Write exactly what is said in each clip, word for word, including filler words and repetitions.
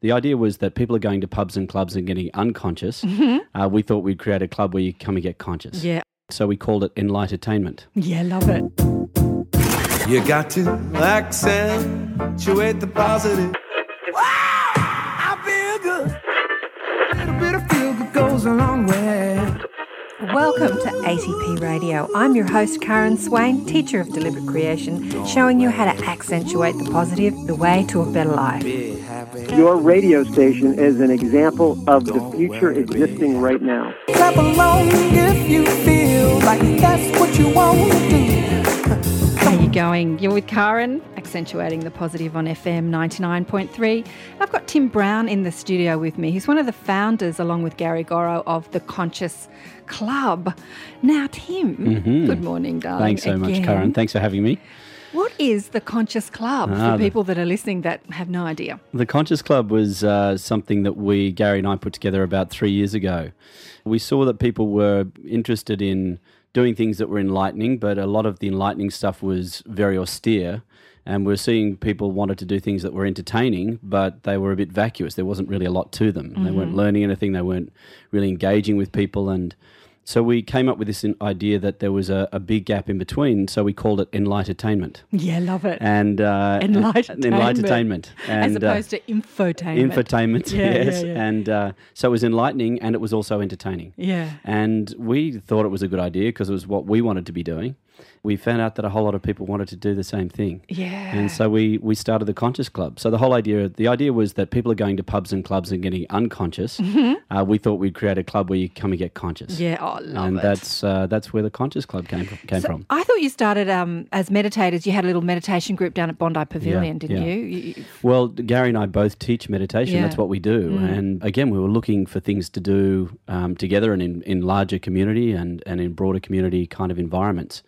The idea was that people are going to pubs and clubs and getting unconscious. Mm-hmm. Uh, we thought we'd create a club where you come and get conscious. Yeah. So we called it Enlightertainment. Yeah, love it. You got to accentuate the positive. Wow! I feel good. A little bit of feel good goes a long way. Welcome to A T P Radio. I'm your host, Karen Swain, teacher of deliberate creation, showing you how to accentuate the positive, the way to a better life. Your radio station is an example of the future existing right now. Clap along if you feel like that's what you want to do. How are you going? You're with Karen, accentuating the positive on F M ninety-nine point three. I've got Tim Brown in the studio with me. He's one of the founders, along with Gary Goro, of the Conscious Club. Now, Tim, mm-hmm. Good morning, darling. Thanks so again. much, Karen. Thanks for having me. What is the Conscious Club ah, for people that are listening that have no idea? The Conscious Club was uh, something that we, Gary and I, put together about three years ago. We saw that people were interested in doing things that were enlightening, but a lot of the enlightening stuff was very austere, and we're seeing people wanted to do things that were entertaining, but they were a bit vacuous. There wasn't really a lot to them. Mm-hmm. They weren't learning anything. They weren't really engaging with people, and so we came up with this idea that there was a, a big gap in between, so we called it Enlightertainment. Yeah, love it. And uh, Enlightertainment. Enlightertainment. And, As opposed uh, to infotainment. Infotainment, yeah, yes. Yeah, yeah. And uh, so it was enlightening and it was also entertaining. Yeah. And we thought it was a good idea because it was what we wanted to be doing. We found out that a whole lot of people wanted to do the same thing. Yeah. And so we, we started the Conscious Club. So the whole idea, the idea was that people are going to pubs and clubs and getting unconscious. Mm-hmm. Uh, we thought we'd create a club where you come and get conscious. Yeah, oh, love and it. And that's uh, that's where the Conscious Club came, came so from. I thought you started um, as meditators. You had a little meditation group down at Bondi Pavilion, yeah, didn't yeah. You? you? Well, Gary and I both teach meditation. Yeah. That's what we do. Mm. And again, we were looking for things to do um, together and in, in larger community and, and in broader community kind of environments.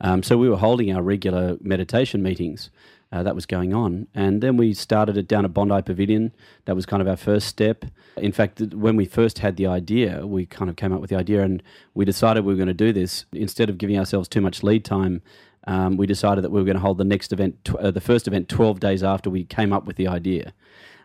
Um, so we were holding our regular meditation meetings uh, that was going on, and then we started it down at Bondi Pavilion. That was kind of our first step. In fact, when we first had the idea, we kind of came up with the idea and we decided we were going to do this. Instead of giving ourselves too much lead time, um, we decided that we were going to hold the next event, tw- uh, the first event twelve days after we came up with the idea.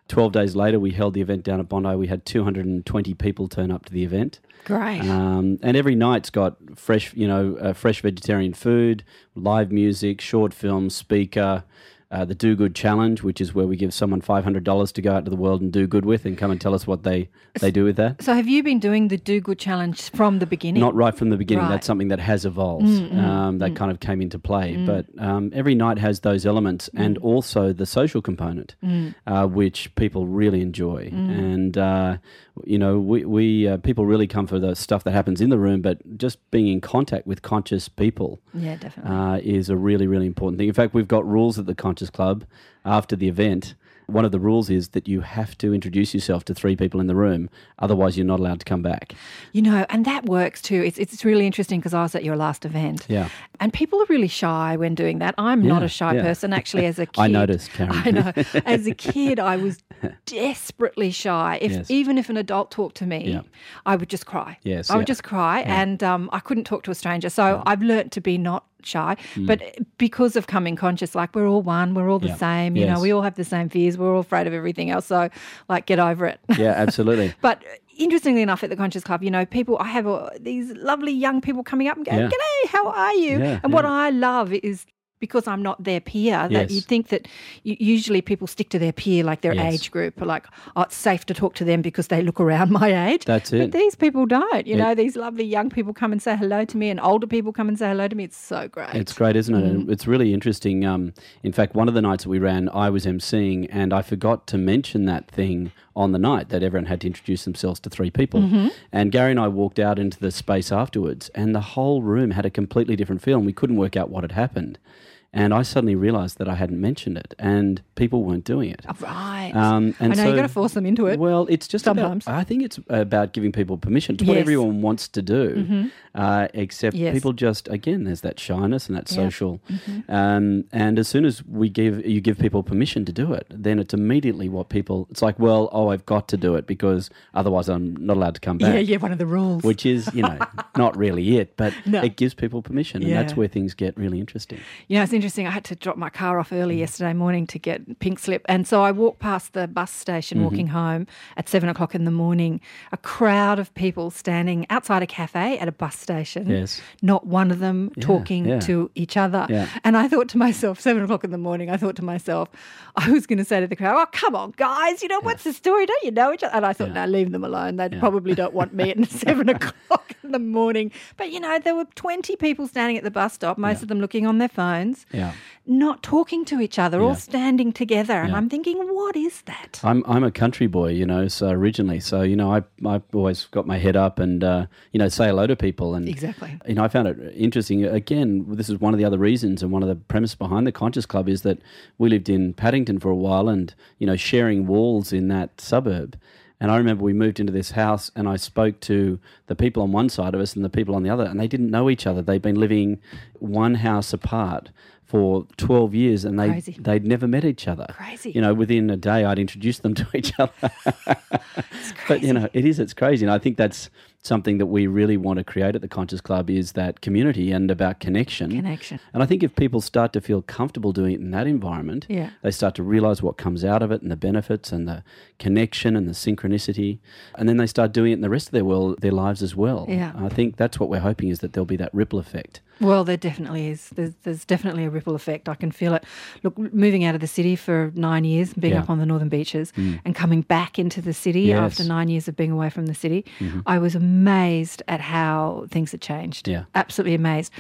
twelve days later, we held the event down at Bondi. We had two hundred twenty people turn up to the event. Great. Um, and every night's got fresh, you know, uh, fresh vegetarian food, live music, short film, speaker, uh, the Do Good Challenge, which is where we give someone five hundred dollars to go out to the world and do good with and come and tell us what they, they do with that. So have you been doing the Do Good Challenge from the beginning? Not right from the beginning. Right. That's something that has evolved. Mm, mm, um, that mm. kind of came into play. Mm. But um, every night has those elements mm. and also the social component, mm. uh, which people really enjoy. Mm. And, uh, you know, we, we uh, people really come for the stuff that happens in the room, but just being in contact with conscious people yeah, definitely. Uh, is a really, really important thing. In fact, we've got rules at the Conscious Club after the event. One of the rules is that you have to introduce yourself to three people in the room, otherwise you're not allowed to come back. You know, and that works too. It's it's really interesting because I was at your last event. Yeah. And people are really shy when doing that. I'm yeah, not a shy yeah. person actually as a kid. I noticed, Karen. I know. As a kid, I was desperately shy. If yes. Even if an adult talked to me, yeah. I would just cry. Yes, I would yeah. just cry yeah. and um, I couldn't talk to a stranger. So yeah. I've learnt to be not shy, mm. but because of coming conscious, like we're all one, we're all the yeah. same, you yes. know, we all have the same fears, we're all afraid of everything else, so like get over it. Yeah, absolutely. But interestingly enough, at the Conscious Club, you know, people, I have uh, these lovely young people coming up and going, yeah. G'day, how are you? Yeah, and yeah. what I love is because I'm not their peer, that yes. you think that usually people stick to their peer, like their yes. age group, or like, oh, it's safe to talk to them because they look around my age. That's it. But these people don't. You it, know, these lovely young people come and say hello to me and older people come and say hello to me. It's so great. It's great, isn't it? Mm. And it's really interesting. Um, in fact, one of the nights that we ran, I was emceeing and I forgot to mention that thing on the night that everyone had to introduce themselves to three people. Mm-hmm. And Gary and I walked out into the space afterwards and the whole room had a completely different feel and we couldn't work out what had happened. And I suddenly realised that I hadn't mentioned it and people weren't doing it. Right. Um, and I know so, you've got to force them into it. Well, it's just sometimes. About, I think it's about giving people permission. It's yes. what everyone wants to do, mm-hmm. uh, except yes. people just, again, there's that shyness and that yeah. social. Mm-hmm. Um, and as soon as we give you give people permission to do it, then it's immediately what people, it's like, well, oh, I've got to do it because otherwise I'm not allowed to come back. Yeah, yeah, one of the rules. Which is, you know, not really it, but no. it gives people permission. And yeah. that's where things get really interesting. Yeah, you know, interesting. I had to drop my car off early yesterday morning to get pink slip. And so I walked past the bus station, mm-hmm. walking home at seven o'clock in the morning, a crowd of people standing outside a cafe at a bus station, yes. not one of them yeah, talking yeah. to each other. Yeah. And I thought to myself, seven o'clock in the morning, I thought to myself, I was going to say to the crowd, oh, come on, guys, you know, yeah. what's the story? Don't you know each other? And I thought, yeah. no, leave them alone. They yeah. probably don't want me at seven o'clock in the morning. But, you know, there were twenty people standing at the bus stop, most yeah. of them looking on their phones, yeah. not talking to each other, yeah. all standing together. And yeah. I'm thinking, what is that? I'm I'm a country boy, you know, so originally. So, you know, I, I've always got my head up and, uh, you know, say hello to people. And, exactly. you know, I found it interesting. Again, this is one of the other reasons and one of the premise behind the Conscious Club is that we lived in Paddington for a while and, you know, sharing walls in that suburb. And I remember we moved into this house and I spoke to the people on one side of us and the people on the other, and they didn't know each other. They'd been living one house apart for twelve years and they, they'd never met each other. Crazy. You know, within a day I'd introduced them to each other. It's crazy. But, you know, it is, it's crazy. And I think that's something that we really want to create at the Conscious Club is that community and about connection. Connection. And I think if people start to feel comfortable doing it in that environment, yeah. they start to realise what comes out of it and the benefits and the connection and the synchronicity. And then they start doing it in the rest of their world, their lives as well. Yeah. I think that's what we're hoping is that there'll be that ripple effect. Well, there definitely is. There's, there's definitely a ripple effect. I can feel it. Look, moving out of the city for nine years, being yeah. up on the northern beaches mm. and coming back into the city yes. after nine years of being away from the city, mm-hmm. I was amazed at how things had changed. Yeah. Absolutely amazed.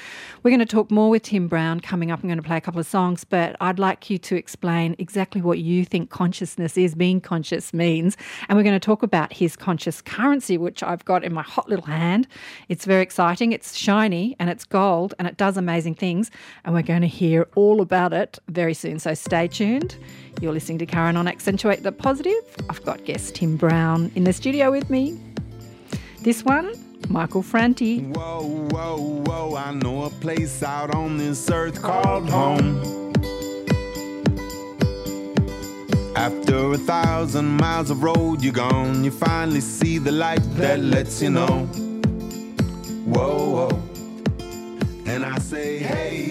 We're going to talk more with Tim Brown coming up. I'm going to play a couple of songs, but I'd like you to explain exactly what you think consciousness is, being conscious means. And we're going to talk about his conscious currency, which I've got in my hot little hand. It's very exciting. It's shiny and it's gold. And it does amazing things, and we're going to hear all about it very soon. So stay tuned. You're listening to Karen on Accentuate the Positive. I've got guest Tim Brown in the studio with me. This one, Michael Franti. Whoa, whoa, whoa, I know a place out on this earth called home. After a thousand miles of road you're gone, you finally see the light that lets you know. Whoa, whoa. And I say, hey.